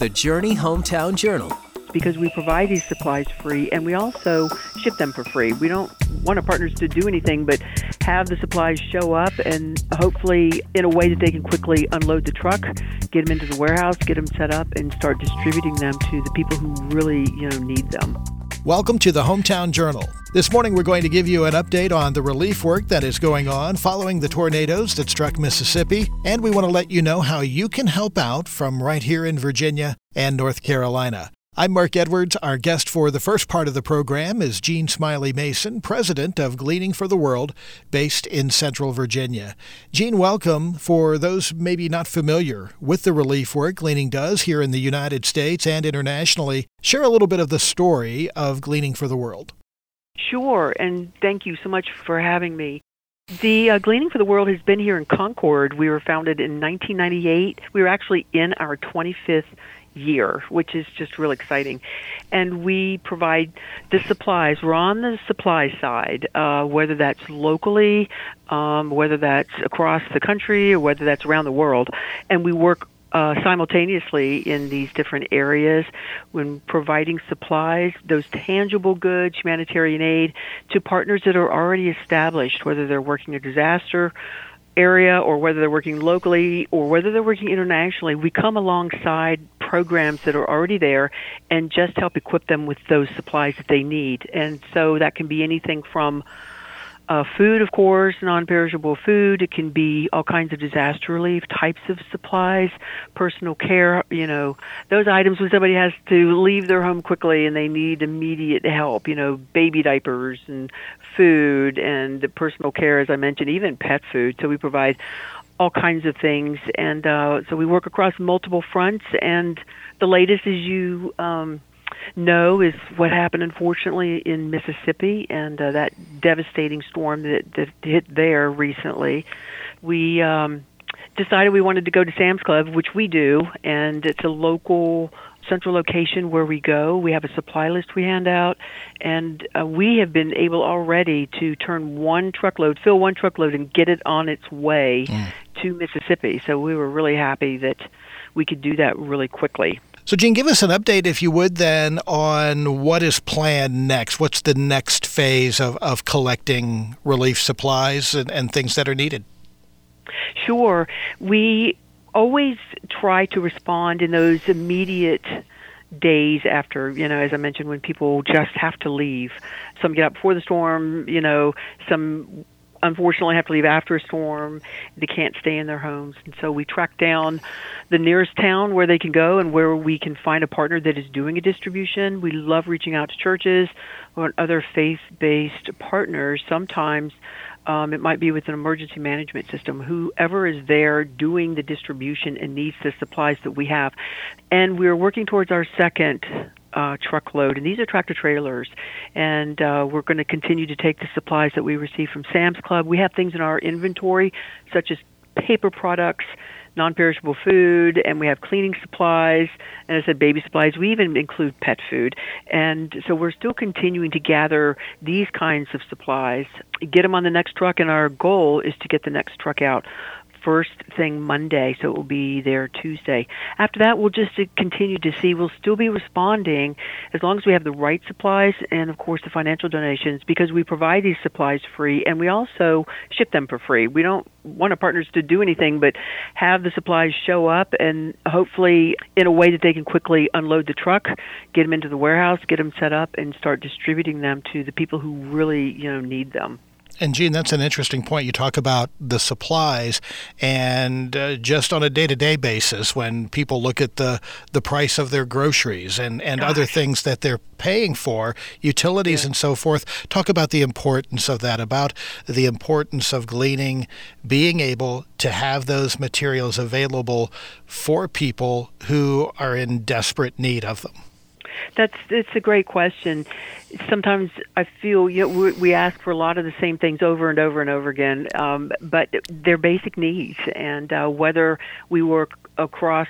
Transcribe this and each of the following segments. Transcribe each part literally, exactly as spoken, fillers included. The Journey Hometown Journal. Because we provide these supplies free, and we also ship them for free. We don't want our partners to do anything but have the supplies show up, and hopefully in a way that they can quickly unload the truck, get them into the warehouse, get them set up, and start distributing them to the people who really, you know, need them. Welcome to the Hometown Journal. This morning we're going to give you an update on the relief work that is going on following the tornadoes that struck Mississippi, and we want to let you know how you can help out from right here in Virginia and North Carolina. I'm Mark Edwards. Our guest for the first part of the program is Jean Smiley-Mason, president of Gleaning for the World, based in Central Virginia. Jean, welcome. For those maybe not familiar with the relief work Gleaning does here in the United States and internationally, share a little bit of the story of Gleaning for the World. Sure, and thank you so much for having me. The uh, Gleaning for the World has been here in Concord. We were founded in nineteen ninety-eight. We were actually in our twenty-fifth year, which is just really exciting. And we provide the supplies. We're on the supply side, uh, whether that's locally, um, whether that's across the country, or whether that's around the world. And we work Uh, simultaneously in these different areas when providing supplies, those tangible goods, humanitarian aid, to partners that are already established, whether they're working a disaster area or whether they're working locally or whether they're working internationally. We come alongside programs that are already there and just help equip them with those supplies that they need. And so that can be anything from Uh, food, of course, non-perishable food. It can be all kinds of disaster relief, types of supplies, personal care, you know, those items when somebody has to leave their home quickly and they need immediate help, you know, baby diapers and food and the personal care, as I mentioned, even pet food. So we provide all kinds of things. And uh, so we work across multiple fronts. And the latest is you... Um, No, is what happened, unfortunately, in Mississippi and uh, that devastating storm that, that hit there recently. We um, decided we wanted to go to Sam's Club, which we do, and it's a local central location where we go. We have a supply list we hand out, and uh, we have been able already to turn one truckload, fill one truckload, and get it on its way mm. to Mississippi. So we were really happy that we could do that really quickly. So, Jean, give us an update, if you would, then, on what is planned next. What's the next phase of, of collecting relief supplies and, and things that are needed? Sure. We always try to respond in those immediate days after, you know, as I mentioned, when people just have to leave. Some get out before the storm, you know, some unfortunately have to leave after a storm. They can't stay in their homes. And so we track down the nearest town where they can go and where we can find a partner that is doing a distribution. We love reaching out to churches or other faith-based partners. Sometimes um, it might be with an emergency management system, whoever is there doing the distribution and needs the supplies that we have. And we're working towards our second Uh, truckload, and these are tractor trailers, and uh, we're going to continue to take the supplies that we receive from Sam's Club. We have things in our inventory such as paper products, non-perishable food, and we have cleaning supplies, and as I said, baby supplies. We even include pet food, and so we're still continuing to gather these kinds of supplies, get them on the next truck, and our goal is to get the next truck out first thing Monday, so it will be there Tuesday. After that, we'll just continue to see. We'll still be responding as long as we have the right supplies and, of course, the financial donations, because we provide these supplies free, and we also ship them for free. We don't want our partners to do anything but have the supplies show up and hopefully in a way that they can quickly unload the truck, get them into the warehouse, get them set up, and start distributing them to the people who really, you know, need them. And, Jean, that's an interesting point. You talk about the supplies, and uh, just on a day-to-day basis, when people look at the, the price of their groceries and, and other things that they're paying for, utilities yeah. and so forth, talk about the importance of that, about the importance of Gleaning, being able to have those materials available for people who are in desperate need of them. That's it's a great question. Sometimes I feel you know, we, we ask for a lot of the same things over and over and over again, um, but they're basic needs. And uh, whether we work across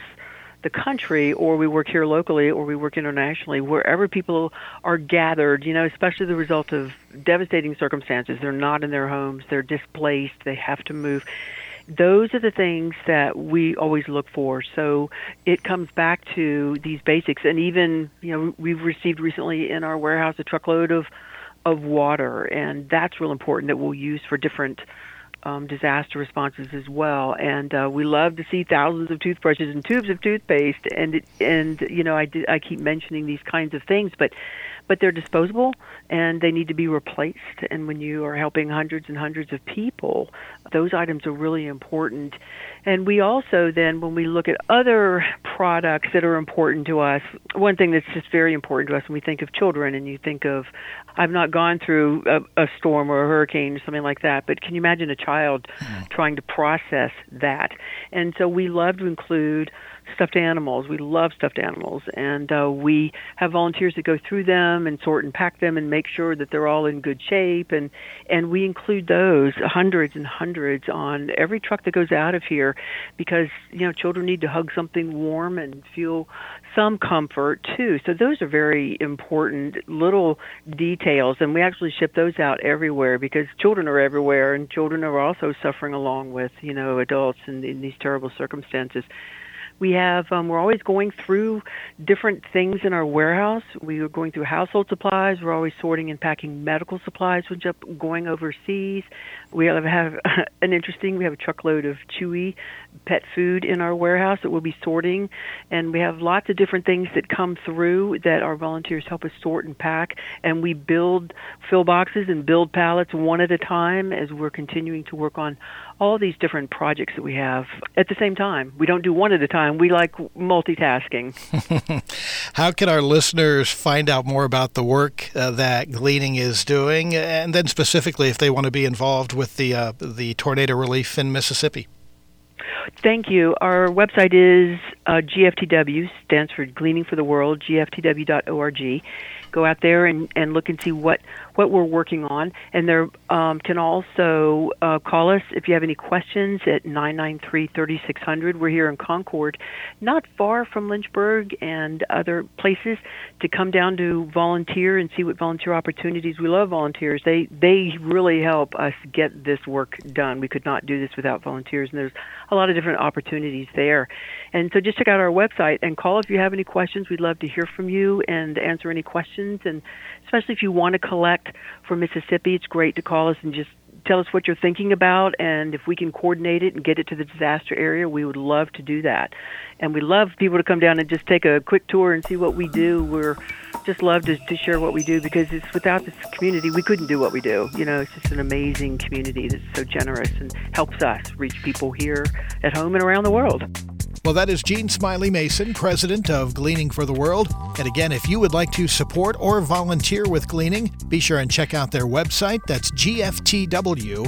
the country or we work here locally or we work internationally, wherever people are gathered, you know, especially the result of devastating circumstances, they're not in their homes, they're displaced, they have to move. Those are the things that we always look for. So it comes back to these basics. And even, you know, we've received recently in our warehouse a truckload of of water, and that's real important that we'll use for different um, disaster responses as well. And uh, we love to see thousands of toothbrushes and tubes of toothpaste. And, it, and you know, I, do, I keep mentioning these kinds of things, but but they're disposable and they need to be replaced. And when you are helping hundreds and hundreds of people, those items are really important. And we also then, when we look at other products that are important to us, one thing that's just very important to us when we think of children, and you think of, I've not gone through a, a storm or a hurricane or something like that, but can you imagine a child mm. trying to process that? And so we love to include stuffed animals. We love stuffed animals, and uh, we have volunteers that go through them and sort and pack them and make sure that they're all in good shape, and, and we include those hundreds and hundreds on every truck that goes out of here, because, you know, children need to hug something warm and feel some comfort too. So those are very important little details, and we actually ship those out everywhere, because children are everywhere, and children are also suffering along with, you know, adults in, in these terrible circumstances. We have, um, we're always going through different things in our warehouse. We are going through household supplies. We're always sorting and packing medical supplies, which are going overseas. We have, have an interesting, we have a truckload of chewy pet food in our warehouse that we'll be sorting. And we have lots of different things that come through that our volunteers help us sort and pack. And we build fill boxes and build pallets one at a time as we're continuing to work on all these different projects that we have at the same time. We don't do one at a time. We like multitasking. How can our listeners find out more about the work uh, that Gleaning is doing, and then specifically if they want to be involved with the uh, the tornado relief in Mississippi? Thank you. Our website is uh, G F T W, stands for Gleaning for the World, G F T W dot org. Go out there and, and look and see what, what we're working on. And there um, can also uh, call us if you have any questions at nine nine three, three six zero zero. We're here in Concord, not far from Lynchburg and other places, to come down to volunteer and see what volunteer opportunities. We love volunteers. They, they really help us get this work done. We could not do this without volunteers, and there's a lot of different opportunities there. And so just check out our website and call if you have any questions. We'd love to hear from you and answer any questions. And especially if you want to collect for Mississippi, it's great to call us and just tell us what you're thinking about. And if we can coordinate it and get it to the disaster area, we would love to do that. And we love people to come down and just take a quick tour and see what we do. We're just love to, to share what we do, because it's without this community, we couldn't do what we do. You know, it's just an amazing community that's so generous and helps us reach people here at home and around the world. Well, that is Jean Smiley-Mason, president of Gleaning for the World. And again, if you would like to support or volunteer with Gleaning, be sure and check out their website. That's G F T W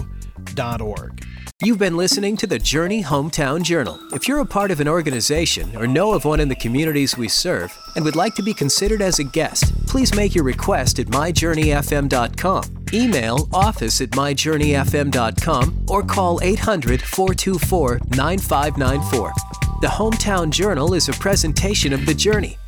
dot org. You've been listening to the Journey Hometown Journal. If you're a part of an organization or know of one in the communities we serve and would like to be considered as a guest, please make your request at my journey f m dot com. Email office at my journey f m dot com or call eight hundred, four two four, nine five nine four. The Hometown Journal is a presentation of The Journey,